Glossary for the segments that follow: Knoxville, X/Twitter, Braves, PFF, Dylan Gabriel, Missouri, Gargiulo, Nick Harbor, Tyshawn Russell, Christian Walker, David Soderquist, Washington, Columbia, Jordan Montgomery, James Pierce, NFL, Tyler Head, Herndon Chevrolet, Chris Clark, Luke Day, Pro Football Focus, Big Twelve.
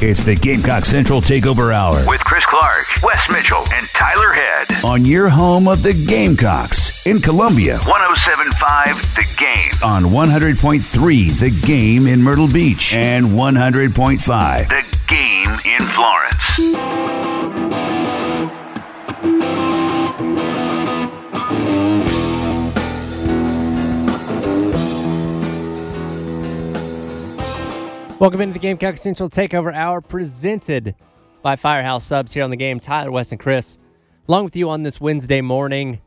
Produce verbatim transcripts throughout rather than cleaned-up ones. It's the Gamecock Central Takeover Hour with Chris Clark, Wes Mitchell, and Tyler Head on your home of the Gamecocks in Columbia. one oh seven point five The Game on one hundred point three The Game in Myrtle Beach and one hundred point five The Game in Florence. Welcome into the Gamecock Central Takeover Hour, presented by Firehouse Subs here on The Game. Tyler, Wes, and Chris, along with you on this Wednesday morning.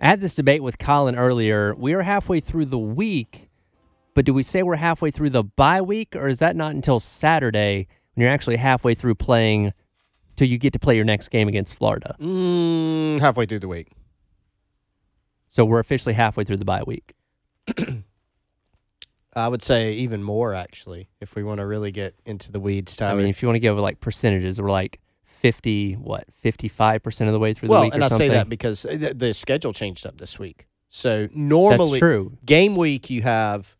I had this debate with Colin earlier. We are halfway through the week, but do we say we're halfway through the bye week, or is that not until Saturday when you're actually halfway through playing till you get to play your next game against Florida? Mm, halfway through the week. So we're officially halfway through the bye week. I would say even more, actually, if we want to really get into the weeds, Tyler. I mean, if you want to give, like, percentages, we're like fifty, what, fifty-five percent of the way through well, the week or something? Well, and I say that because th- the schedule changed up this week. So normally, game week you have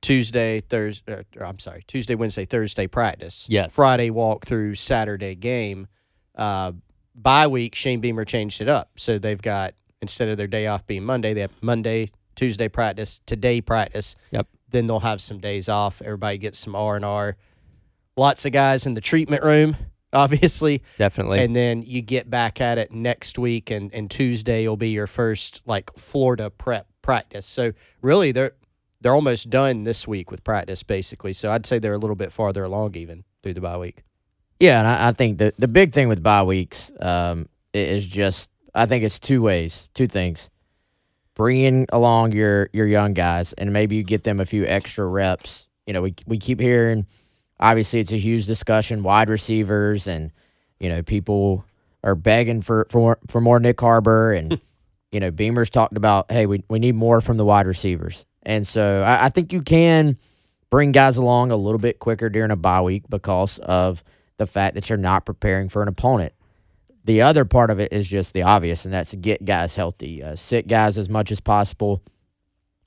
Tuesday, Thursday, or, I'm sorry, Tuesday, Wednesday, Thursday practice. Yes. Friday walk through Saturday game. Uh, bye week, Shane Beamer changed it up. So they've got, instead of their day off being Monday, they have Monday, Tuesday practice, today practice. Yep. Then they'll have some days off. Everybody gets some R and R. Lots of guys in the treatment room, obviously. Definitely. And then you get back at it next week, and, and Tuesday will be your first, like, Florida prep practice. So, really, they're they're almost done this week with practice, basically. So, I'd say they're a little bit farther along even through the bye week. Yeah, and I, I think the, the big thing with bye weeks um, is just – I think it's two ways, two things. Bringing along your, your young guys, and maybe you get them a few extra reps. You know, we we keep hearing, obviously it's a huge discussion, wide receivers, and, you know, people are begging for, for, for more Nick Harbor. And, you know, Beamer's talked about, hey, we, we need more from the wide receivers. And so I, I think you can bring guys along a little bit quicker during a bye week because of the fact that you're not preparing for an opponent. The other part of it is just the obvious, and that's to get guys healthy. Uh, sit guys as much as possible.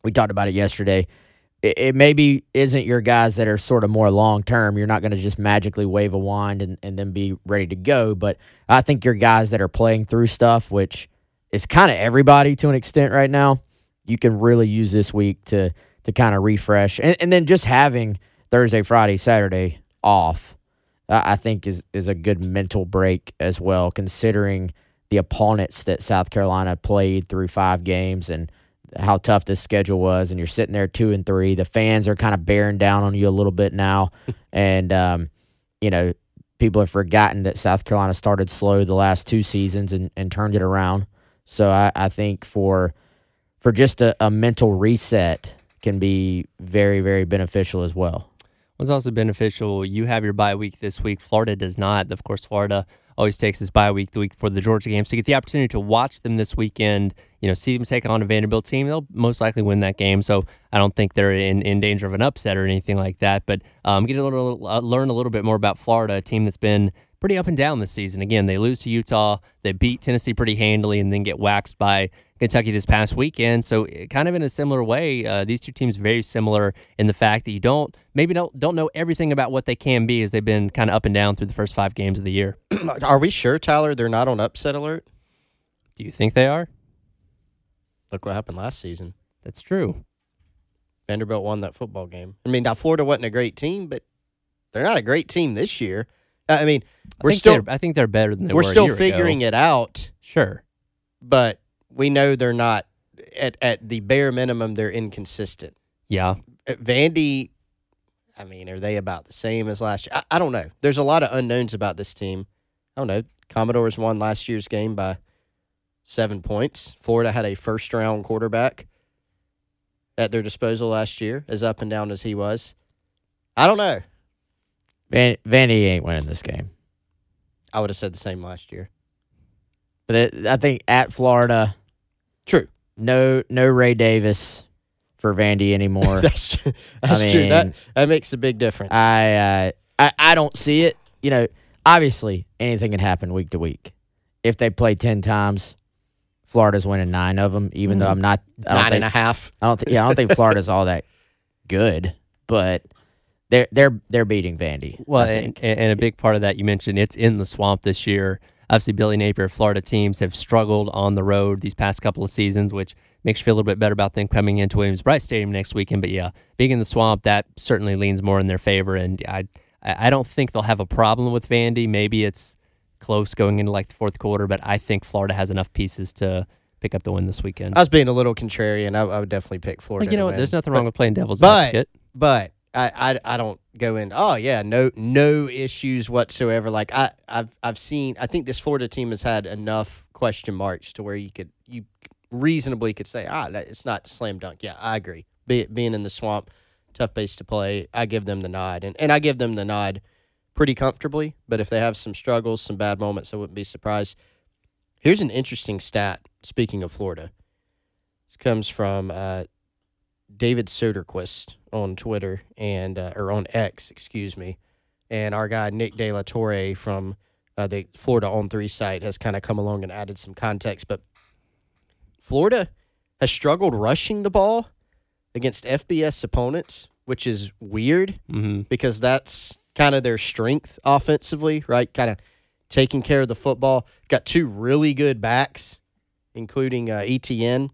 We talked about it yesterday. It, it maybe isn't your guys that are sort of more long-term. You're not going to just magically wave a wand and, and then be ready to go. But I think your guys that are playing through stuff, which is kind of everybody to an extent right now, you can really use this week to to kind of refresh. And, and then just having Thursday, Friday, Saturday off, I think is, is a good mental break as well, considering the opponents that South Carolina played through five games and how tough this schedule was. And you're sitting there two and three. The fans are kind of bearing down on you a little bit now. And, um, you know, people have forgotten that South Carolina started slow the last two seasons and, and turned it around. So I, I think for for just a, a mental reset can be very, very beneficial as well. What's also beneficial, you have your bye week this week. Florida does not. Of course, Florida always takes this bye week the week before the Georgia game. So you get the opportunity to watch them this weekend, you know, see them take on a Vanderbilt team. They'll most likely win that game. So I don't think they're in, in danger of an upset or anything like that. But um, get a little, uh, learn a little bit more about Florida, a team that's been pretty up and down this season. Again, they lose to Utah. They beat Tennessee pretty handily and then get waxed by Kentucky this past weekend. So kind of in a similar way, uh, these two teams very similar in the fact that you don't maybe don't don't know everything about what they can be as they've been kind of up and down through the first five games of the year. Are we sure, Tyler, they're not on upset alert? Do you think they are? Look what happened last season. That's true. Vanderbilt won that football game. I mean, now Florida wasn't a great team, but they're not a great team this year. I mean, we're I still. I think they're better than they we're were. We're still figuring ago. it out. Sure, but. We know they're not, at, at the bare minimum, they're inconsistent. Yeah. Vandy, I mean, are they about the same as last year? I, I don't know. There's a lot of unknowns about this team. I don't know. Commodores won last year's game by seven points. Florida had a first-round quarterback at their disposal last year, as up and down as he was. I don't know. Van- Vandy ain't winning this game. I would have said the same last year. But it, I think at Florida. True. No no Ray Davis for Vandy anymore. That's true. That's I mean, true. That, that makes a big difference. I, uh, I I don't see it. You know, obviously anything can happen week to week. If they play ten times, Florida's winning nine of them, even mm. though I'm not. I don't nine think, and a half. I don't think, yeah, I don't think Florida's all that good, but they're they're they're beating Vandy. Well, I think. And, and a big part of that you mentioned, it's in the Swamp this year. Obviously, Billy Napier, Florida teams have struggled on the road these past couple of seasons, which makes you feel a little bit better about them coming into Williams-Brice Stadium next weekend. But yeah, being in the Swamp, that certainly leans more in their favor. And I, I don't think they'll have a problem with Vandy. Maybe it's close going into like the fourth quarter, but I think Florida has enough pieces to pick up the win this weekend. I was being a little contrarian. I, I would definitely pick Florida. But you know what? There's nothing wrong but, with playing devil's advocate. But, but I, I, I don't. Go in. Oh yeah, no, no issues whatsoever. Like I, I've, I've seen. I think this Florida team has had enough question marks to where you could, you reasonably could say, ah, it's not slam dunk. Yeah, I agree. Be, being in the Swamp, tough base to play. I give them the nod, and and I give them the nod pretty comfortably. But if they have some struggles, some bad moments, I wouldn't be surprised. Here's an interesting stat. Speaking of Florida, this comes from uh, David Soderquist on Twitter and uh, or on X, excuse me, and our guy Nick De La Torre from uh, the Florida on three site has kind of come along and added some context. But Florida has struggled rushing the ball against F B S opponents, which is weird mm-hmm. because that's kind of their strength offensively, right? Kind of taking care of the football. Got two really good backs, including uh, E T N.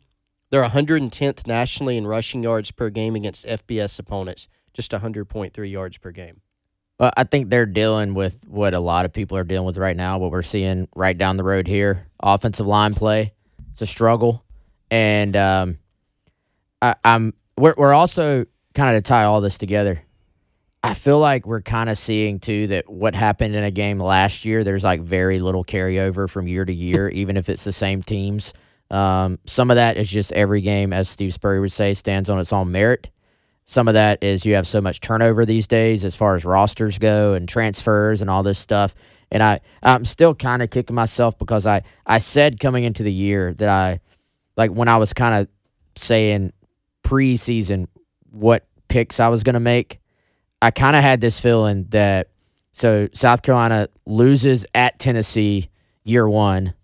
They're one hundred tenth nationally in rushing yards per game against F B S opponents, just one hundred point three yards per game. Well, I think they're dealing with what a lot of people are dealing with right now, what we're seeing right down the road here. Offensive line play, it's a struggle. And um, I, I'm we're, we're also kind of to tie all this together. I feel like we're kind of seeing, too, that what happened in a game last year, there's like very little carryover from year to year, even if it's the same teams. Um, some of that is just every game, as Steve Spurrier would say, stands on its own merit. Some of that is you have so much turnover these days as far as rosters go and transfers and all this stuff. And I, I'm still kind of kicking myself because I, I said coming into the year that I, like when I was kind of saying preseason what picks I was going to make, I kind of had this feeling that, so South Carolina loses at Tennessee year one,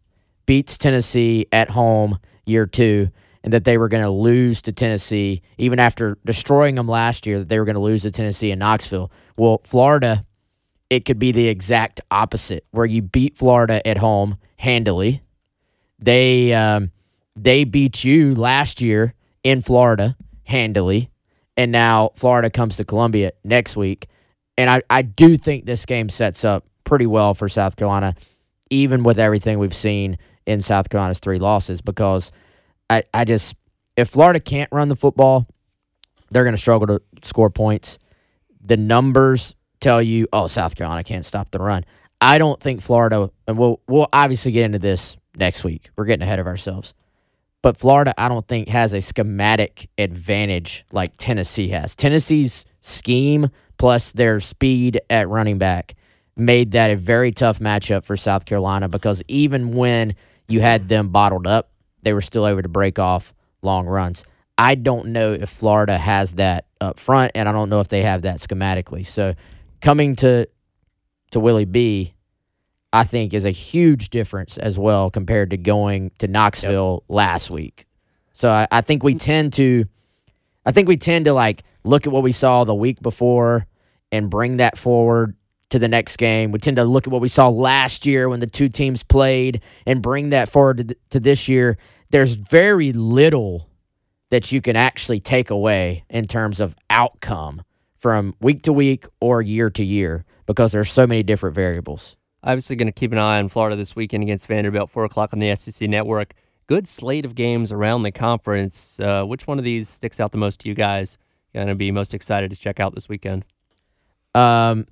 beats Tennessee at home year two, and that they were going to lose to Tennessee, even after destroying them last year, that they were going to lose to Tennessee in Knoxville. Well, Florida, it could be the exact opposite, where you beat Florida at home handily. They um, they beat you last year in Florida handily, and now Florida comes to Columbia next week. And I, I do think this game sets up pretty well for South Carolina, even with everything we've seen in South Carolina's three losses, because I, I just, if Florida can't run the football, they're going to struggle to score points. The numbers tell you, oh, South Carolina can't stop the run. I don't think Florida, and we'll, we'll obviously get into this next week. We're getting ahead of ourselves. But Florida, I don't think, has a schematic advantage like Tennessee has. Tennessee's scheme plus their speed at running back made that a very tough matchup for South Carolina, because even when you had them bottled up, they were still able to break off long runs. I don't know if Florida has that up front, and I don't know if they have that schematically. So coming to to Willie B, I think, is a huge difference as well compared to going to Knoxville yep. last week. So I, I think we tend to, I think we tend to like look at what we saw the week before and bring that forward to the next game. We tend to look at what we saw last year when the two teams played and bring that forward to, th- to this year. There's very little that you can actually take away in terms of outcome from week to week or year to year, because there's so many different variables. Obviously going to keep an eye on Florida this weekend against Vanderbilt, four o'clock on the S E C Network. Good slate of games around the conference. Uh, which one of these sticks out the most to you guys? Going to be most excited to check out this weekend? Um...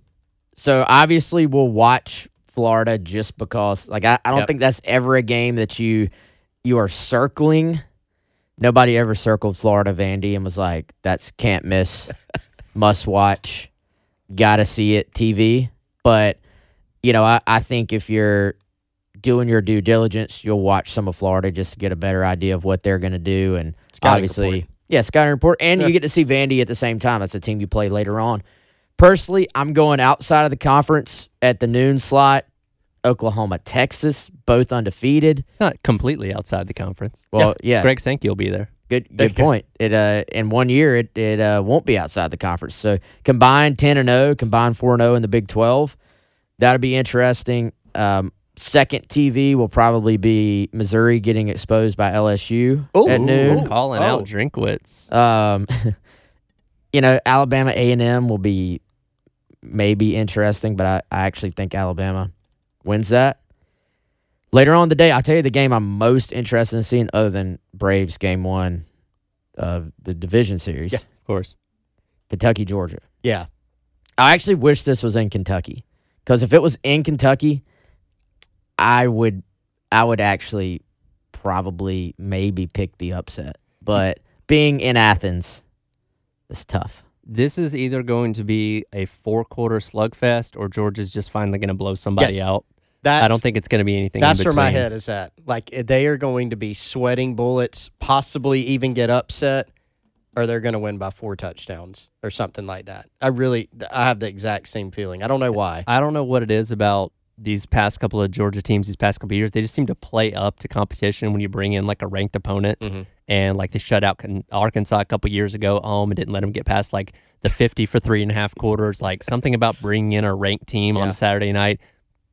So, obviously, we'll watch Florida just because, like, I, I don't yep. think that's ever a game that you you are circling. Nobody ever circled Florida Vandy and was like, that's can't miss, must watch. gotta see it T V. But, you know, I, I think if you're doing your due diligence, you'll watch some of Florida just to get a better idea of what they're going to do. And Scouting obviously, report. yeah, scouting report. And yeah. you get to see Vandy at the same time. That's a team you play later on. Personally, I'm going outside of the conference at the noon slot. Oklahoma, Texas, both undefeated. It's not completely outside the conference. Well, yeah. yeah. Greg Sankey will be there. Good good Thank point. You. It uh in one year it it uh, won't be outside the conference. So combined ten and oh, combined four and oh in the Big twelve. That'll be interesting. Um, second T V will probably be Missouri getting exposed by L S U ooh, at noon. Ooh, calling oh. out Drinkwitz. Um, you know, Alabama A and M will be maybe interesting, but I, I actually think Alabama wins that. Later on in the day, I'll tell you the game I'm most interested in seeing other than Braves game one of the division series. Yeah, of course. Kentucky, Georgia. Yeah. I actually wish this was in Kentucky, because if it was in Kentucky, I would I would actually probably maybe pick the upset. But being in Athens is tough. This is either going to be a four-quarter slugfest or Georgia's just finally going to blow somebody yes. out. That's, I don't think it's going to be anything. That's where my head is at. Like, they are going to be sweating bullets, possibly even get upset, or they're going to win by four touchdowns or something like that. I really, I have the exact same feeling. I don't know why. I don't know what it is about these past couple of Georgia teams, these past couple of years. They just seem to play up to competition when you bring in like a ranked opponent, mm-hmm. and like they shut out Arkansas a couple of years ago at home and didn't let them get past like the fifty for three and a half quarters. Like something about bringing in a ranked team yeah. on a Saturday night.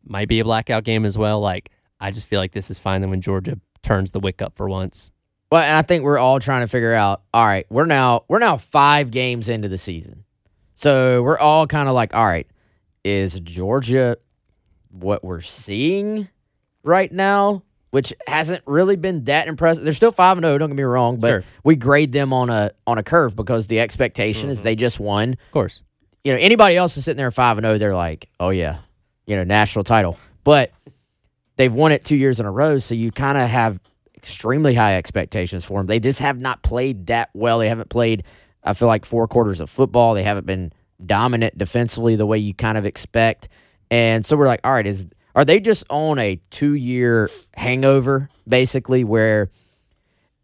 Might be a blackout game as well. Like, I just feel like this is fine when Georgia turns the wick up for once. Well, and I think we're all trying to figure out, all right, we're now we're now five games into the season. So we're all kind of like, all right, is Georgia what we're seeing right now? Which hasn't really been that impressive. They're still five and oh, don't get me wrong, but sure. we grade them on a on a curve because the expectation mm-hmm. is they just won. Of course. You know, anybody else is sitting there five and oh, they're like, oh yeah. You know, national title. But they've won it two years in a row, so you kind of have extremely high expectations for them. They just have not played that well. They haven't played, I feel like, four quarters of football. They haven't been dominant defensively the way you kind of expect. And so we're like, all right, is are they just on a two-year hangover, basically, where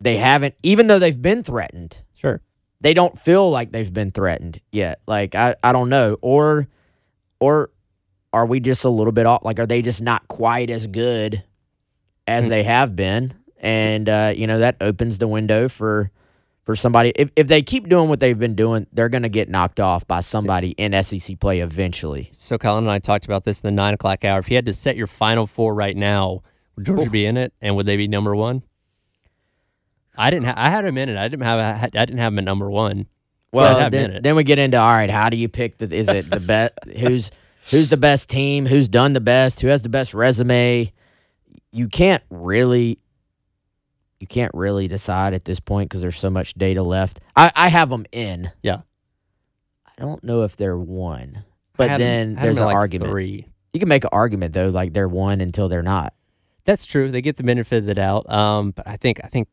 they haven't, even though they've been threatened, sure, they don't feel like they've been threatened yet. Like, I, I don't know. Or, or, are we just a little bit off? Like, are they just not quite as good as they have been? And, uh, you know, that opens the window for for somebody. If if they keep doing what they've been doing, they're going to get knocked off by somebody in S E C play eventually. So, Colin and I talked about this in the nine o'clock hour. If you had to set your Final Four right now, would Georgia oh. be in it, and would they be number one? I didn't. Ha- I had them in it. I didn't have. I didn't have them at number one. Well, then, then we get into, all right, how do you pick the – is it the bet? Who's – Who's the best team? Who's done the best? Who has the best resume? You can't really, you can't really decide at this point because there's so much data left. I, I have them in. Yeah. I don't know if they're one, but then there's an like argument. Three. You can make an argument though, like they're one until they're not. That's true. They get the benefit of the doubt. Um, but I think I think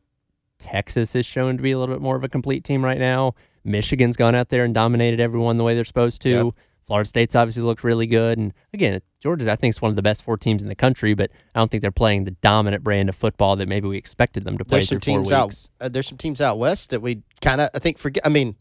Texas is shown to be a little bit more of a complete team right now. Michigan's gone out there and dominated everyone the way they're supposed to. Yep. Florida State's obviously looked really good. And, again, Georgia, I think, is one of the best four teams in the country, but I don't think they're playing the dominant brand of football that maybe we expected them to play for four weeks. Out, uh, there's some teams out west that we kind of, I think, forget. I mean,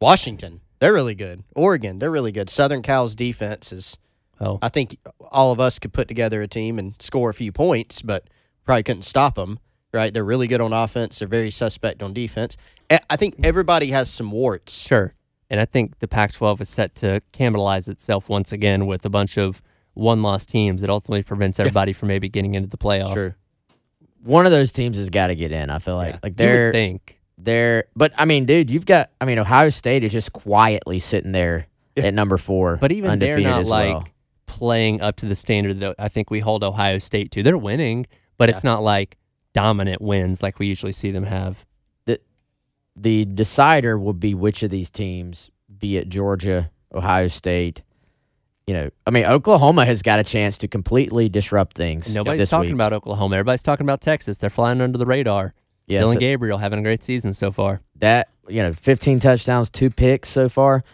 Washington, they're really good. Oregon, they're really good. Southern Cal's defense is, oh. I think all of us could put together a team and score a few points, but probably couldn't stop them, right? They're really good on offense. They're very suspect on defense. I think everybody has some warts. Sure. And I think the Pac twelve is set to cannibalize itself once again with a bunch of one-loss teams that ultimately prevents everybody from maybe getting into the playoff. Sure. One of those teams has got to get in, I feel like. Yeah, like they're, you would think. They're, but, I mean, dude, you've got – I mean, Ohio State is just quietly sitting there yeah. at number four, but even undefeated they're not, as well. Like, playing up to the standard that I think we hold Ohio State to. They're winning, but yeah. it's not like dominant wins like we usually see them have. The decider will be which of these teams, be it Georgia, Ohio State, you know. I mean, Oklahoma has got a chance to completely disrupt things. Nobody's talking week. about Oklahoma. Everybody's talking about Texas. They're flying under the radar. Yeah, Dylan so Gabriel having a great season so far. That, you know, fifteen touchdowns, two picks so far.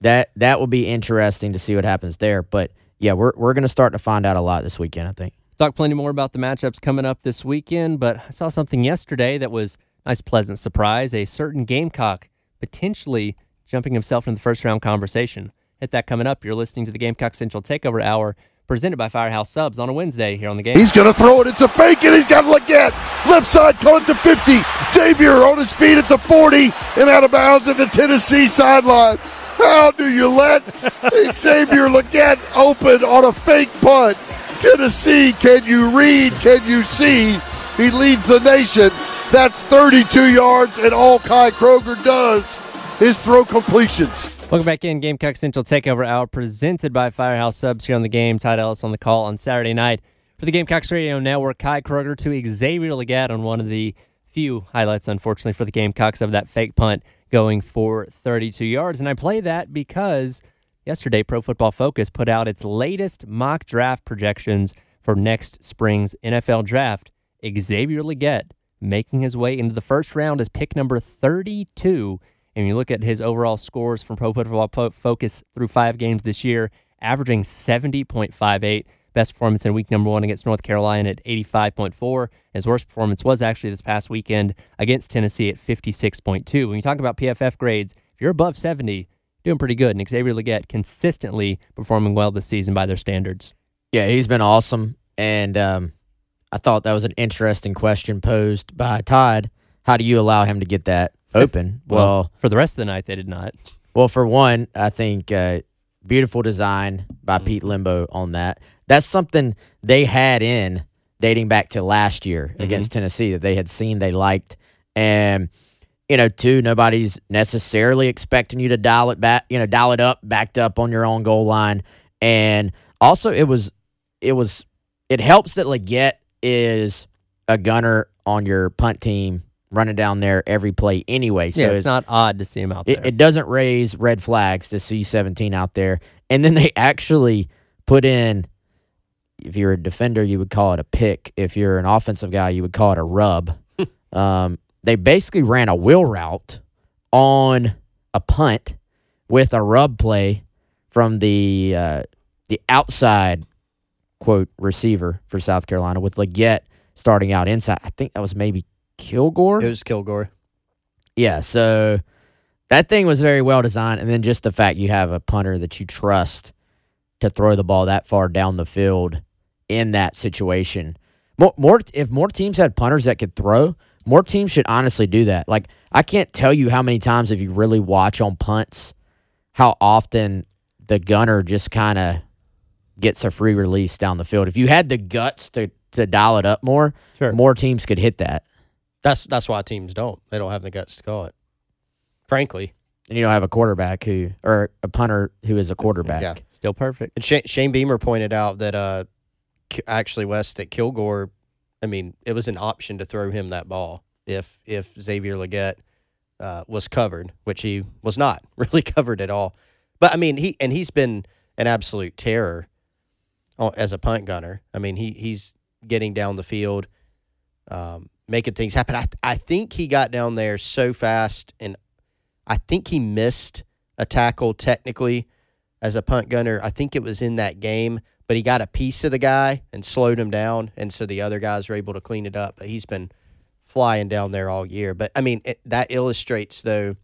that that will be interesting to see what happens there. But yeah, we're we're going to start to find out a lot this weekend, I think. Talk plenty more about the matchups coming up this weekend, but I saw something yesterday that was a nice, pleasant surprise. A certain Gamecock potentially jumping himself in the first-round conversation. Hit that coming up. You're listening to the Gamecock Central Takeover Hour, presented by Firehouse Subs on a Wednesday here on the Game. He's going to throw it. It's a fake, and he's got Legette. Left side, caught the fifty. Xavier on his feet at the forty and out of bounds at the Tennessee sideline. How do you let Xavier Legette open on a fake punt? Tennessee, can you read? Can you see? He leads the nation. That's thirty-two yards, and all Kai Kroeger does is throw completions. Welcome back in. Gamecock Central Takeover Hour presented by Firehouse Subs here on the Game. Ty Ellis on the call on Saturday night for the Gamecocks Radio Network. Kai Kroeger to Xavier Legette on one of the few highlights, unfortunately, for the Gamecocks of that fake punt going for thirty-two yards. And I play that because yesterday Pro Football Focus put out its latest mock draft projections for next spring's N F L draft. Xavier Legette making his way into the first round as pick number thirty-two. And you look at his overall scores from Pro Football Focus through five games this year, averaging seventy point five eight. Best performance in week number one against North Carolina at eighty-five point four. His worst performance was actually this past weekend against Tennessee at fifty-six point two. When you talk about P F F grades, if you're above seventy, doing pretty good. And Xavier Legette consistently performing well this season by their standards. Yeah, he's been awesome. And um, I thought that was an interesting question posed by Todd. How do you allow him to get that open? Well, well, for the rest of the night, they did not. Well, for one, I think uh, beautiful design by Pete Limbo on that. That's something they had in dating back to last year mm-hmm. against Tennessee that they had seen they liked. And, you know, two, nobody's necessarily expecting you to dial it back, you know, dial it up, backed up on your own goal line. And also it was, it was, it helps that Legette is a gunner on your punt team, running down there every play anyway. So yeah, it's, it's not odd to see him out there. It, it doesn't raise red flags to see seventeen out there. And then they actually put in, if you're a defender, you would call it a pick. If you're an offensive guy, you would call it a rub. um, they basically ran a wheel route on a punt with a rub play from the uh, the outside, quote, receiver for South Carolina with Legette starting out inside. I think that was maybe Kilgore? It was Kilgore. Yeah, so that thing was very well designed. And then just the fact you have a punter that you trust to throw the ball that far down the field in that situation. More, more if more teams had punters that could throw, more teams should honestly do that. Like, I can't tell you how many times, if you really watch on punts, how often the gunner just kind of gets a free release down the field. If you had the guts to, to dial it up more, sure, more teams could hit that. That's that's why teams don't. They don't have the guts to call it, frankly. And you don't have a quarterback who, or a punter who is a quarterback. Yeah. Still perfect. And Shane, Shane Beamer pointed out that, uh, actually, Wes, that Kilgore, I mean, it was an option to throw him that ball if if Xavier Legette uh, was covered, which he was not really covered at all. But, I mean, he and he's been an absolute terror as a punt gunner. I mean, he he's getting down the field, um, making things happen. I, th- I think he got down there so fast, and I think he missed a tackle technically as a punt gunner. I think it was in that game, but he got a piece of the guy and slowed him down, and so the other guys were able to clean it up. But he's been flying down there all year. But, I mean, it, that illustrates, though,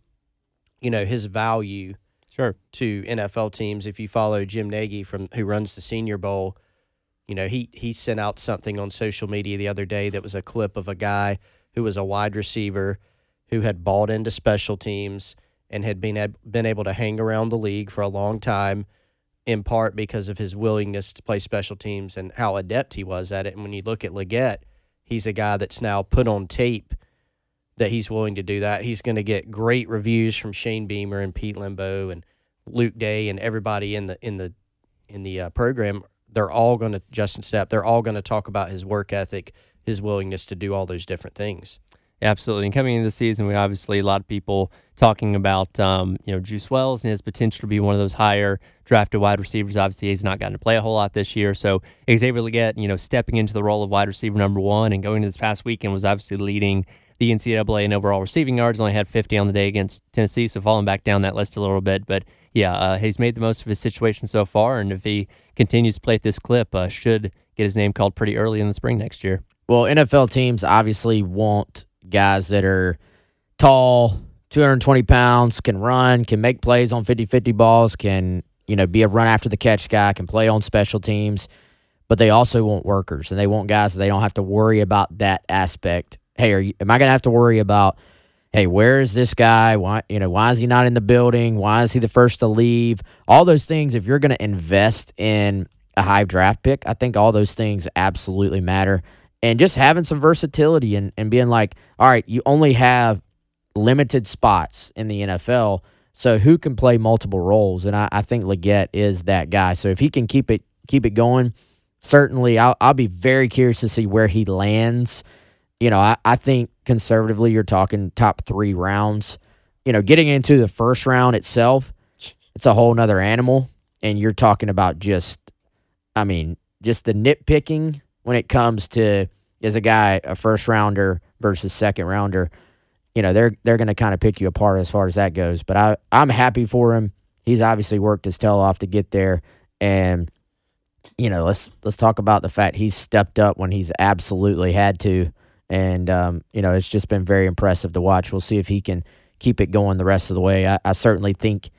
you know, his value sure to N F L teams. If you follow Jim Nagy, from who runs the Senior Bowl, you know, he, he sent out something on social media the other day that was a clip of a guy who was a wide receiver who had bought into special teams and had been been able to hang around the league for a long time, in part because of his willingness to play special teams and how adept he was at it. And when you look at Legette, he's a guy that's now put on tape that he's willing to do that. He's going to get great reviews from Shane Beamer and Pete Limbo and Luke Day and everybody in the in the in the uh, program. They're all going to, Justin Stepp, they're all going to talk about his work ethic, his willingness to do all those different things. Absolutely. And coming into the season, we obviously, a lot of people talking about, um, you know, Juice Wells and his potential to be one of those higher drafted wide receivers. Obviously, he's not gotten to play a whole lot this year. So Xavier Legette, you know, stepping into the role of wide receiver number one and going into this past weekend was obviously leading the N C double A in overall receiving yards. Only had fifty on the day against Tennessee, so falling back down that list a little bit. But yeah, uh, he's made the most of his situation so far, and if he continues to play at this clip, uh, should get his name called pretty early in the spring next year. Well, N F L teams obviously want guys that are tall, two hundred twenty pounds, can run, can make plays on fifty-fifty balls, can, you know, be a run after the catch guy, can play on special teams, but they also want workers, and they want guys that they don't have to worry about that aspect. Hey, are you, am I going to have to worry about, hey, where is this guy? Why, you know, why is he not in the building? Why is he the first to leave? All those things, if you're going to invest in a high draft pick, I think all those things absolutely matter. And just having some versatility and, and being like, all right, you only have limited spots in the N F L, so who can play multiple roles? And I, I think Legette is that guy. So if he can keep it keep it going, certainly I'll, I'll be very curious to see where he lands. You know, I, I think conservatively you're talking top three rounds. You know, getting into the first round itself, it's a whole nother animal. And you're talking about just, I mean, just the nitpicking when it comes to, is a guy a first rounder versus second rounder? You know, they're they're going to kind of pick you apart as far as that goes. But I, I'm happy for him. He's obviously worked his tail off to get there. And, you know, let's let's talk about the fact he's stepped up when he's absolutely had to. And, um, you know, it's just been very impressive to watch. We'll see if he can keep it going the rest of the way. I, I certainly think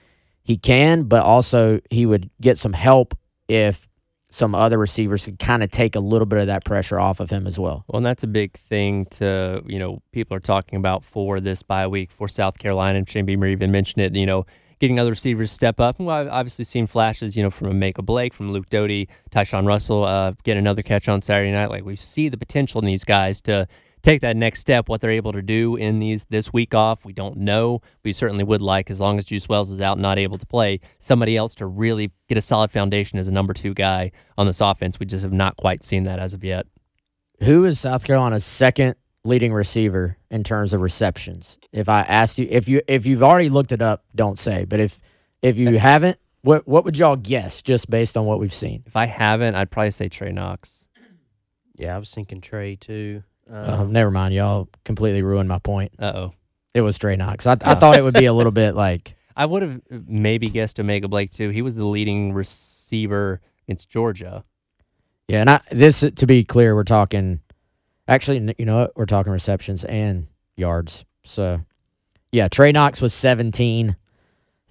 he can, but also he would get some help if some other receivers can kind of take a little bit of that pressure off of him as well. Well, and that's a big thing to, you know, people are talking about for this bye week for South Carolina. And Shane Beamer even mentioned it, you know, getting other receivers to step up. And well, I've obviously seen flashes, you know, from Emeka Blake, from Luke Doty, Tyshawn Russell, uh, get another catch on Saturday night. Like, we see the potential in these guys to take that next step. What they're able to do in these this week off, we don't know. We certainly would like, as long as Juice Wells is out and not able to play, somebody else to really get a solid foundation as a number two guy on this offense. We just have not quite seen that as of yet. Who is South Carolina's second leading receiver in terms of receptions? If I asked you, if you if you've already looked it up, don't say. But if if you haven't, what what would y'all guess just based on what we've seen? If I haven't, I'd probably say Trey Knox. Yeah, I was thinking Trey too. Um, um, never mind, y'all completely ruined my point. Uh-oh. It was Trey Knox. I, I oh. thought it would be a little bit like... I would have maybe guessed Omega Blake, too. He was the leading receiver against Georgia. Yeah, and I, this, to be clear, we're talking... Actually, you know what? We're talking receptions and yards. So, yeah, Trey Knox was seventeen.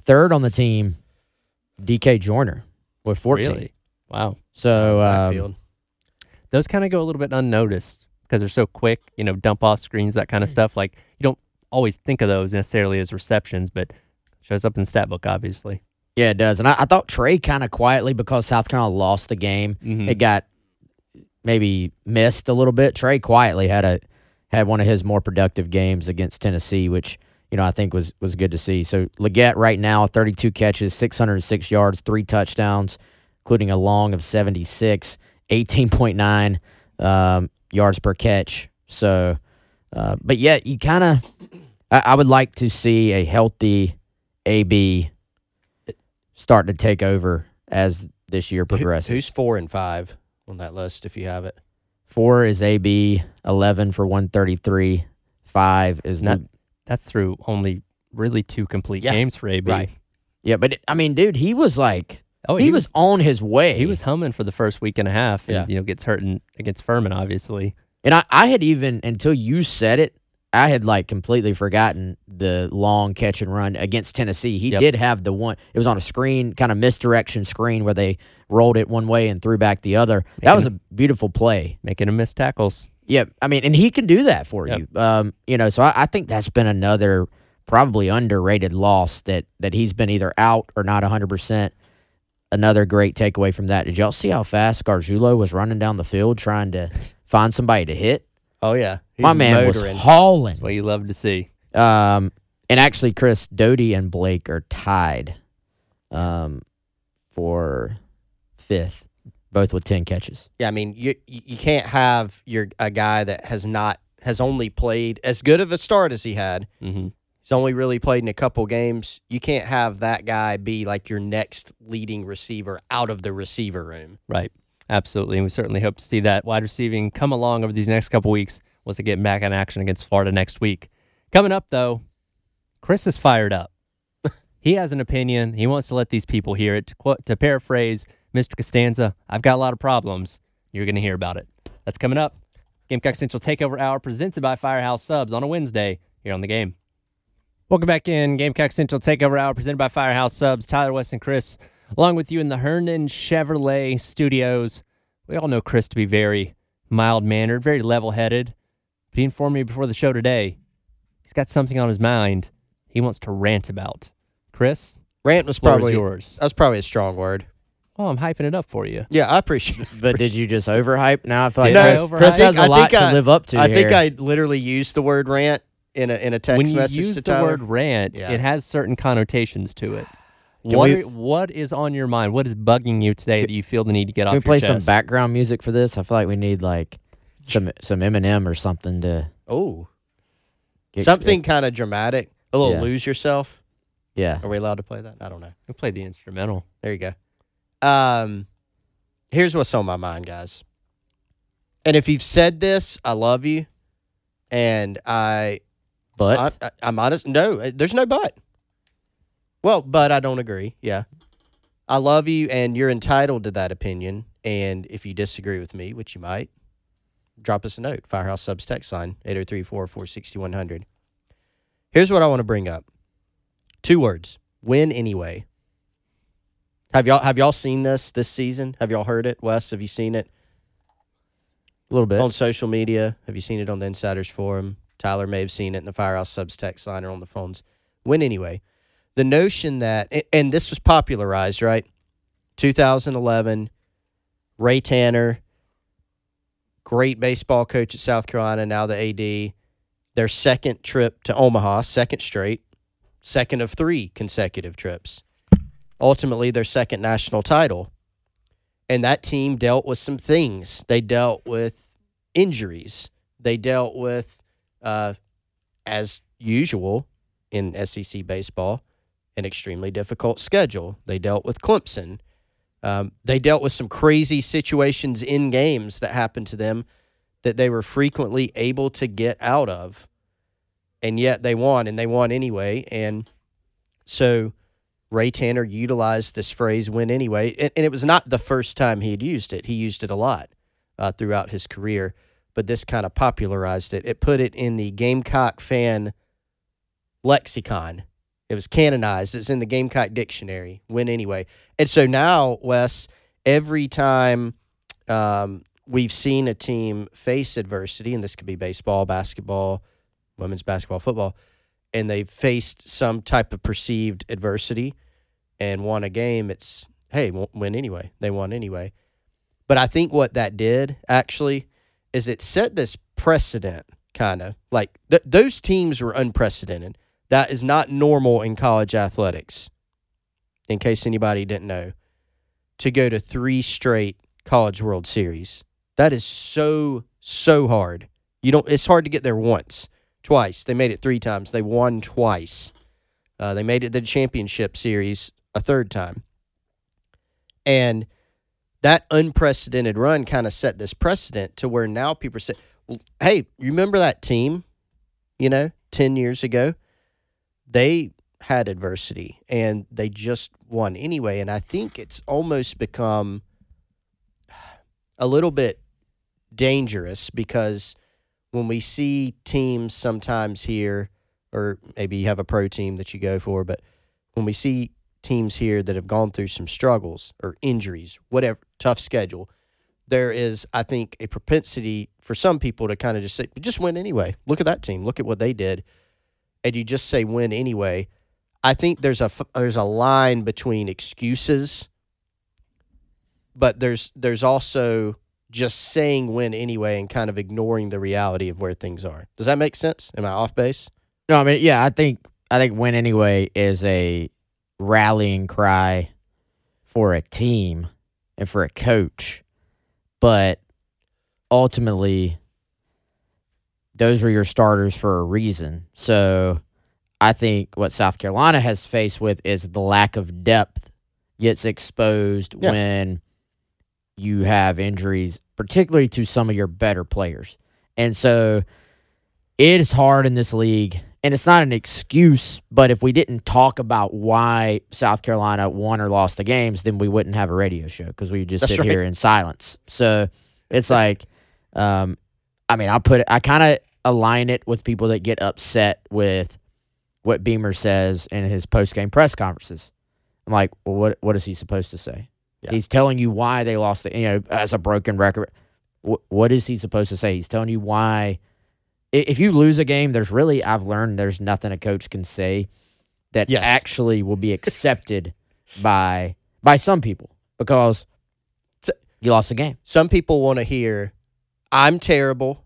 Third on the team, D K Joyner with fourteen. Really? Wow. So, um, those kind of go a little bit unnoticed, because they're so quick, you know, dump off screens, that kind of stuff. Like, you don't always think of those necessarily as receptions, but shows up in the stat book, obviously. Yeah, it does. And I, I thought Trey kind of quietly, because South Carolina lost the game, mm-hmm. It got maybe missed a little bit. Trey quietly had a had one of his more productive games against Tennessee, which, you know, I think was, was good to see. So Legette right now, thirty-two catches, six hundred six yards, three touchdowns, including a long of seventy-six, eighteen point nine um, yards per catch. So, uh, but yeah, you kind of, I, I would like to see a healthy A B start to take over as this year progresses. Who, who's four and five on that list, if you have it? Four is A B, eleven for one thirty-three, five is not. Luke. That's through only really two complete yeah, games for A B. Right. Yeah, but it, I mean, dude, he was like, Oh, he, he was, was on his way. He was humming for the first week and a half, and yeah. you know, gets hurt in, against Furman, obviously. And I, I had even, until you said it, I had like completely forgotten the long catch and run against Tennessee. He yep. did have the one. It was on a screen, kind of misdirection screen, where they rolled it one way and threw back the other. Making that was a beautiful play. Making him miss tackles. Yeah, I mean, and he can do that for yep. you. Um, you know, so I, I think that's been another probably underrated loss that that he's been either out or not one hundred percent. Another great takeaway from that. Did y'all see how fast Gargiulo was running down the field trying to find somebody to hit? Oh, yeah. He's My man motoring. was hauling. That's what you love to see. Um, and actually, Chris, Doty and Blake are tied um, for fifth, both with ten catches. Yeah, I mean, you you can't have your a guy that has not has only played as good of a start as he had. Mm-hmm. He's only really played in a couple games. You can't have that guy be like your next leading receiver out of the receiver room. Right. Absolutely. And we certainly hope to see that wide receiving come along over these next couple weeks once they get back in action against Florida next week. Coming up, though, Chris is fired up. He has an opinion. He wants to let these people hear it. To, to paraphrase Mister Costanza, I've got a lot of problems. You're going to hear about it. That's coming up. Gamecock Central Takeover Hour presented by Firehouse Subs on a Wednesday here on The Game. Welcome back in. Gamecock Central Takeover Hour presented by Firehouse Subs. Tyler, Wes, and Chris, along with you in the Herndon Chevrolet studios. We all know Chris to be very mild-mannered, very level-headed. But he informed me before the show today, he's got something on his mind he wants to rant about. Chris? Rant was probably yours. That's probably a strong word. Oh, I'm hyping it up for you. Yeah, I appreciate it. But did you just overhype? Now I feel like no, Chris has a lot I, to live up to I here. think I literally used the word rant in a in a text when message to Tyler. When you use the word rant, yeah. It has certain connotations to it. What, we, what is on your mind? What is bugging you today can, that you feel the need to get off your chest? Can we play some background music for this? I feel like we need like some some Eminem or something to... Oh. Something kind of dramatic. A little yeah. Lose Yourself. Yeah. Are we allowed to play that? I don't know. We'll play the instrumental. There you go. Um, here's what's on my mind, guys. And if you've said this, I love you. And I... But? I, I, I'm honest. No, there's no but. Well, but I don't agree. Yeah. I love you, and you're entitled to that opinion. And if you disagree with me, which you might, drop us a note. Firehouse Subs text line, eight oh three, four four six, one hundred. Here's what I want to bring up. Two words. Win anyway. Have y'all have y'all seen this this season? Have y'all heard it? Wes, have you seen it? A little bit. On social media. Have you seen it on the Insiders Forum? Tyler may have seen it in the Firehouse Subs text line or on the phones. Win anyway. The notion that, and this was popularized, right? twenty eleven, Ray Tanner, great baseball coach at South Carolina, now the A D, their second trip to Omaha, second straight, second of three consecutive trips. Ultimately, their second national title. And that team dealt with some things. They dealt with injuries. They dealt with, uh, as usual in S E C baseball, an extremely difficult schedule. They dealt with Clemson. Um, they dealt with some crazy situations in games that happened to them that they were frequently able to get out of. And yet they won, and they won anyway. And so Ray Tanner utilized this phrase, win anyway. And, and it was not the first time he had used it. He used it a lot uh, throughout his career. But this kind of popularized it. It put it in the Gamecock fan lexicon. It was canonized. It's in the Gamecock dictionary. Win anyway. And so now, Wes, every time um, we've seen a team face adversity, and this could be baseball, basketball, women's basketball, football, and they've faced some type of perceived adversity and won a game, it's, hey, win anyway. They won anyway. But I think what that did, actually, is it set this precedent, kind of. Like, th- those teams were unprecedented. That is not normal in college athletics, in case anybody didn't know, to go to three straight College World Series. That is so, so hard. You don't. It's hard to get there once, twice. They made it three times. They won twice. Uh, they made it the championship series a third time. And that unprecedented run kind of set this precedent to where now people say, hey, remember that team, you know, ten years ago? They had adversity, and they just won anyway. And I think it's almost become a little bit dangerous because when we see teams sometimes here, or maybe you have a pro team that you go for, but when we see teams here that have gone through some struggles or injuries, whatever, tough schedule, there is, I think, a propensity for some people to kind of just say, just win anyway. Look at that team. Look at what they did. And you just say win anyway. I think there's a there's a line between excuses, but there's there's also just saying win anyway and kind of ignoring the reality of where things are. Does that make sense? Am I off base? No, I mean, yeah, I think I think win anyway is a rallying cry for a team and for a coach, but ultimately, those were your starters for a reason. So I think what South Carolina has faced with is the lack of depth gets exposed yeah. when you have injuries, particularly to some of your better players. And so it is hard in this league, and it's not an excuse, but if we didn't talk about why South Carolina won or lost the games, then we wouldn't have a radio show because we just That's sit right. here in silence. So it's like, um, I mean, I put it, I kind of align it with people that get upset with what Beamer says in his post-game press conferences. I'm like, well, what what is he supposed to say? Yeah. He's telling you why they lost the, you know, as a broken record. What, what is he supposed to say? He's telling you why. If you lose a game, there's really, I've learned there's nothing a coach can say that yes. actually will be accepted by by some people because you lost a game. Some people want to hear, I'm terrible,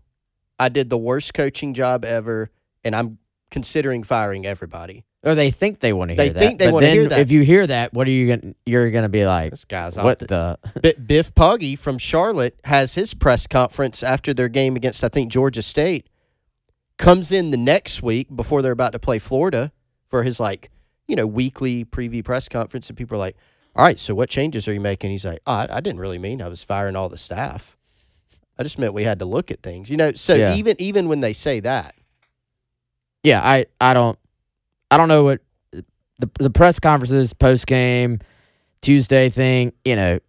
I did the worst coaching job ever, and I'm considering firing everybody. Or they think they want to hear they that. They think they want to hear that. If you hear that, what are you going? You're going to be like, this guy's what the? the? Biff Puggy from Charlotte has his press conference after their game against, I think, Georgia State. Comes in the next week before they're about to play Florida for his, like, you know, weekly preview press conference, and people are like, all right, so what changes are you making? He's like, oh, I, I didn't really mean I was firing all the staff. I just meant we had to look at things, you know. So yeah. even even when they say that, yeah, I I don't I don't know what the the press conferences, post game, Tuesday thing, you know,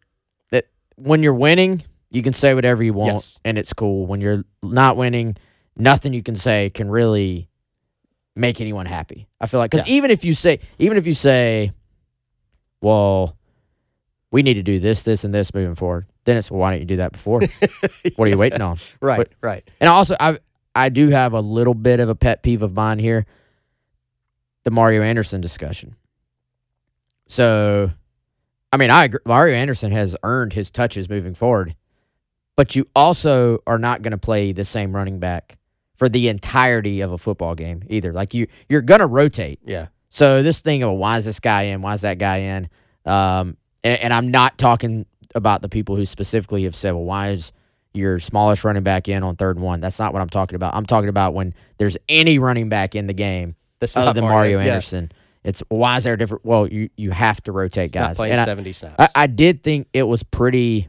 that when you're winning, you can say whatever you want, yes. and it's cool. When you're not winning, nothing you can say can really make anyone happy. I feel like, because yeah. even if you say, even if you say, well, we need to do this, this, and this moving forward, then it's, well, why don't you do that before? yeah. What are you waiting on? Right, but, right. And also, I I do have a little bit of a pet peeve of mine here, the Mario Anderson discussion. So, I mean, I agree. Mario Anderson has earned his touches moving forward, but you also are not going to play the same running back for the entirety of a football game either. Like, you, you're going to rotate. Yeah. So this thing of, why is this guy in? Why is that guy in? Um, and, and I'm not talking about the people who specifically have said, well, why is your smallest running back in on third and one? That's not what I'm talking about. I'm talking about when there's any running back in the game that's other not than Mario, Mario Anderson. Yeah. It's, why is there a different? Well, you, you have to rotate guys. He's not playing and seventy I, snaps. I, I did think it was pretty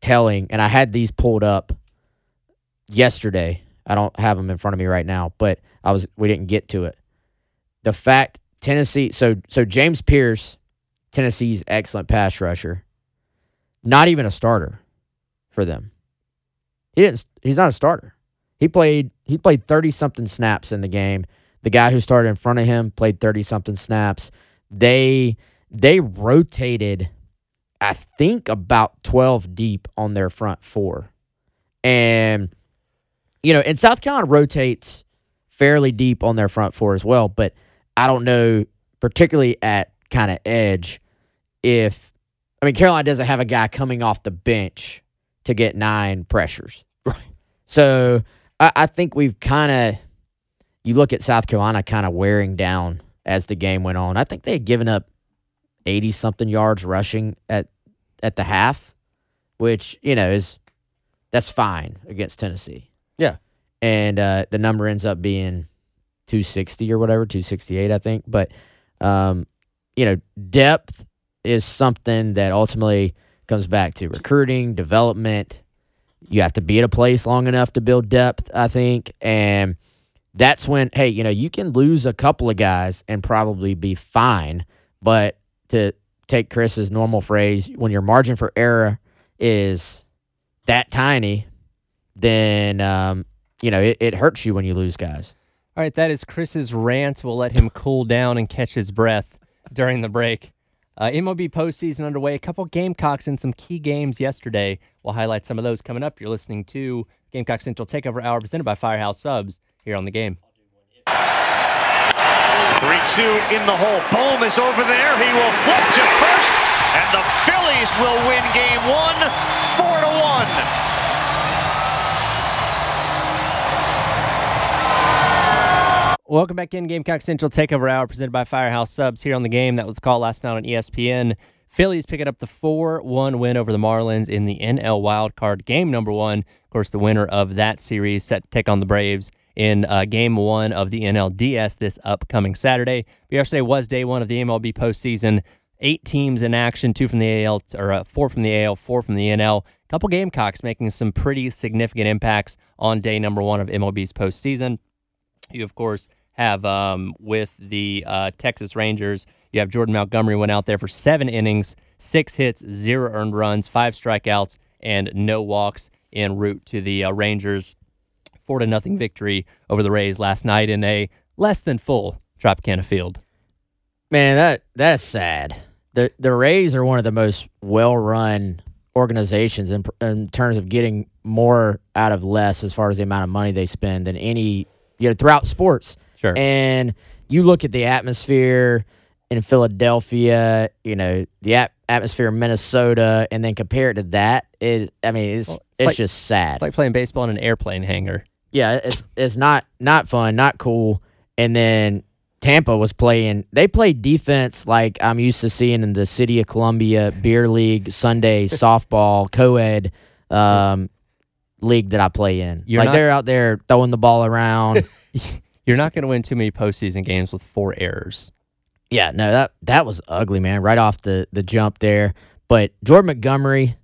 telling, and I had these pulled up yesterday. I don't have them in front of me right now, but I was we didn't get to it. The fact Tennessee, so so James Pierce, Tennessee's excellent pass rusher, not even a starter for them. He didn't. He's not a starter. He played. He played thirty something snaps in the game. The guy who started in front of him played thirty something snaps. They they rotated, I think, about twelve deep on their front four, and. You know, and South Carolina rotates fairly deep on their front four as well, but I don't know, particularly at kind of edge, if, I mean, Carolina doesn't have a guy coming off the bench to get nine pressures. Right. So I, I think we've kind of, you look at South Carolina kind of wearing down as the game went on. I think they had given up eighty-something yards rushing at, at the half, which, you know, is that's fine against Tennessee. Yeah. And uh, the number ends up being two sixty or whatever, two sixty-eight, I think. But, um, you know, depth is something that ultimately comes back to recruiting, development. You have to be at a place long enough to build depth, I think. And that's when, hey, you know, you can lose a couple of guys and probably be fine. But to take Chris's normal phrase, when your margin for error is that tiny, then, um, you know, it, it hurts you when you lose guys. All right, that is Chris's rant. We'll let him cool down and catch his breath during the break. Uh, M L B postseason underway. A couple Gamecocks in some key games yesterday. We'll highlight some of those coming up. You're listening to Gamecock Central Takeover Hour presented by Firehouse Subs here on The Game. three two in the hole. Bohm is over there. He will flip to first, and the Phillies will win game one, four to one. Welcome back in Gamecock Central Takeover Hour presented by Firehouse Subs here on The Game. That was the call last night on E S P N. Phillies picking up the four one win over the Marlins in the N L wildcard game number one. Of course, the winner of that series set to take on the Braves in uh, game one of the N L D S this upcoming Saturday. But yesterday was day one of the M L B postseason. Eight teams in action, two from the A L, or uh, four from the A L, four from the N L. A couple Gamecocks making some pretty significant impacts on day number one of M L B's postseason. You, of course, have um, with the uh, Texas Rangers. You have Jordan Montgomery went out there for seven innings, six hits, zero earned runs, five strikeouts, and no walks en route to the uh, Rangers' four to nothing victory over the Rays last night in a less than full Tropicana Field. Man, that that's sad. The the Rays are one of the most well-run organizations in, in terms of getting more out of less as far as the amount of money they spend than any, you know, throughout sports. Sure. And you look at the atmosphere in Philadelphia, you know, the at- atmosphere in Minnesota, and then compare it to that, it, I mean, it's, well, it's, it's like, just sad. It's like playing baseball in an airplane hangar. Yeah, it's it's not, not fun, not cool. And then Tampa was playing, they played defense like I'm used to seeing in the City of Columbia Beer League, Sunday softball, co-ed um, league that I play in. You're like not, they're out there throwing the ball around. You're not going to win too many postseason games with four errors. Yeah, no, that that was ugly, man, right off the, the jump there. But Jordan Montgomery,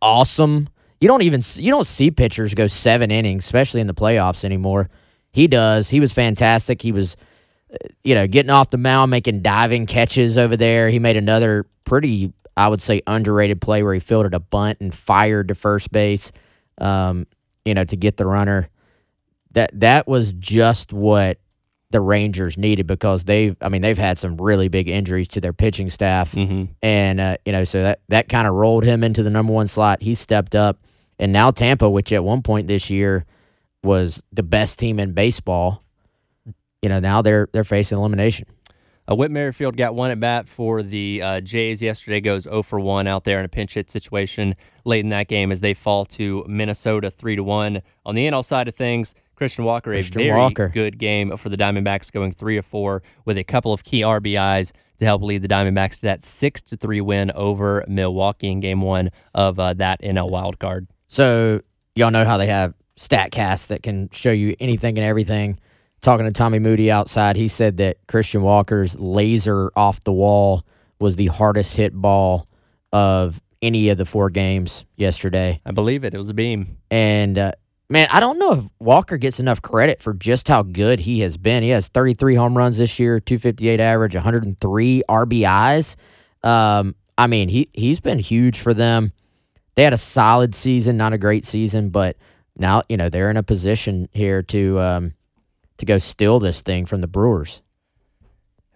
awesome. You don't even see, you don't see pitchers go seven innings, especially in the playoffs anymore. He does. He was fantastic. He was, you know, getting off the mound, making diving catches over there. He made another pretty, I would say, underrated play where he fielded a bunt and fired to first base, um, you know, to get the runner. That that was just what the Rangers needed, because they've, I mean, they've had some really big injuries to their pitching staff. Mm-hmm. And, uh, you know, so that, that kind of rolled him into the number one slot. He stepped up. And now Tampa, which at one point this year was the best team in baseball, you know, now they're they're facing elimination. Uh, Whit Merrifield got one at bat for the uh, Jays yesterday, goes oh for one out there in a pinch hit situation late in that game as they fall to Minnesota three to one. On the N L side of things, Christian Walker, Christian a very Walker. good game for the Diamondbacks, going three of four with a couple of key R B Is to help lead the Diamondbacks to that six to three win over Milwaukee in game one of uh, that N L wildcard. So, y'all know how they have StatCast that can show you anything and everything. Talking to Tommy Moody outside, he said that Christian Walker's laser off the wall was the hardest hit ball of any of the four games yesterday. I believe it. It was a beam. And, uh, man, I don't know if Walker gets enough credit for just how good he has been. He has thirty-three home runs this year, two fifty-eight average, one hundred three R B Is. Um, I mean, he, he's been huge for them. They had a solid season, not a great season, but now, you know, they're in a position here to um, – to go steal this thing from the Brewers.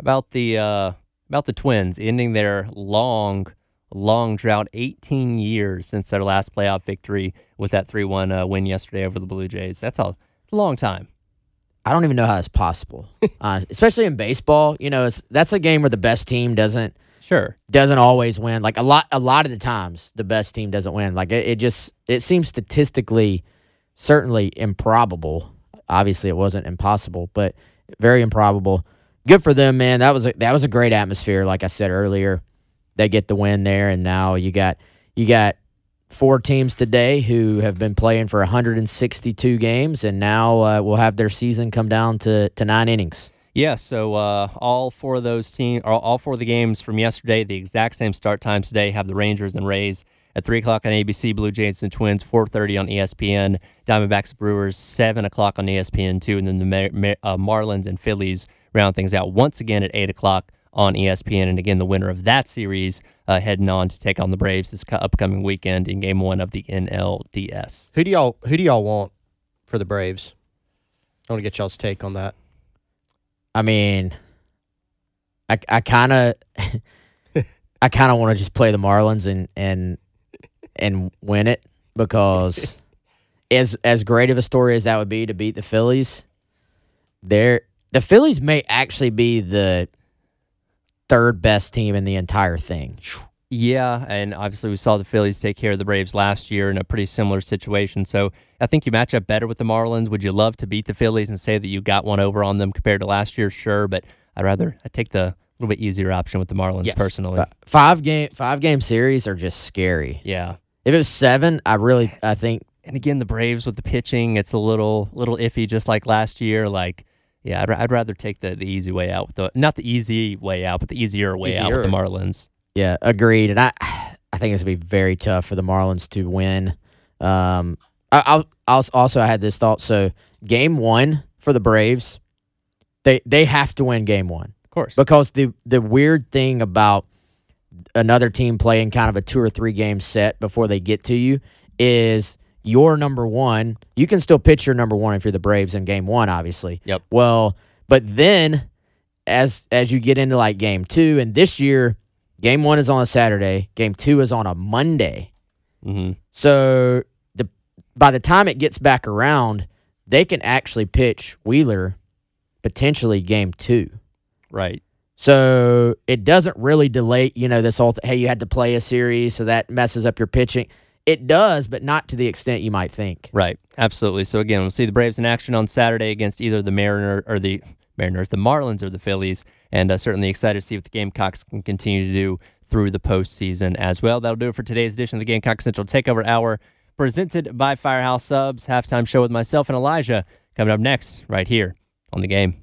About the uh, about the Twins ending their long, long drought, eighteen years since their last playoff victory with that three one uh, win yesterday over the Blue Jays. That's all. It's a long time. I don't even know how it's possible, uh, especially in baseball. You know, it's, that's a game where the best team doesn't sure doesn't always win. Like a lot, a lot of the times, the best team doesn't win. Like it, it just it seems statistically certainly improbable. Obviously, it wasn't impossible, but very improbable. Good for them, man. That was a, that was a great atmosphere. Like I said earlier, they get the win there, and now you got you got four teams today who have been playing for one hundred sixty-two games, and now uh, will have their season come down to, to nine innings. Yeah, so uh, all four of those teams, all four of the games from yesterday, the exact same start times today, have the Rangers and Rays at three o'clock on A B C, Blue Jays and Twins, four thirty on E S P N, Diamondbacks Brewers, seven o'clock on E S P N two, and then the Mar- Mar- uh, Marlins and Phillies round things out once again at eight o'clock on E S P N. And again, the winner of that series uh, heading on to take on the Braves this cu- upcoming weekend in Game one of the N L D S. Who do y'all Who do y'all want for the Braves? I want to get y'all's take on that. I mean, I I kind of I kind of want to just play the Marlins and and. and win it, because as as great of a story as that would be to beat the Phillies, the Phillies may actually be the third best team in the entire thing. Yeah, and obviously we saw the Phillies take care of the Braves last year in a pretty similar situation, so I think you match up better with the Marlins. Would you love to beat the Phillies and say that you got one over on them compared to last year? Sure, but I'd rather I'd take the little bit easier option with the Marlins, yes, personally. Five game five game series are just scary. Yeah. If it was seven, I really, I think. And again, the Braves with the pitching, it's a little little iffy, just like last year. Like, yeah, I'd, I'd rather take the, the easy way out. With the Not the easy way out, but the easier way easier. out with the Marlins. Yeah, agreed. And I I think it's going to be very tough for the Marlins to win. Um, I I'll, I'll, Also, I had this thought. So, game one for the Braves, They they have to win game one. Of course. Because the, the weird thing about another team playing kind of a two- or three-game set before they get to you is your number one. You can still pitch your number one if you're the Braves in game one, obviously. Yep. Well, but then as as you get into, like, game two, and this year, game one is on a Saturday. Game two is on a Monday. Mm-hmm. So the by the time it gets back around, they can actually pitch Wheeler potentially game two. Right. So it doesn't really delay, you know, this whole thing, hey, you had to play a series, so that messes up your pitching. It does, but not to the extent you might think. Right. Absolutely. So, again, we'll see the Braves in action on Saturday against either the Mariner or the Mariners, the Marlins or the Phillies, and uh, certainly excited to see what the Gamecocks can continue to do through the postseason as well. That'll do it for today's edition of the Gamecock Central Takeover Hour, presented by Firehouse Subs. Halftime show with myself and Elijah coming up next right here on The Game.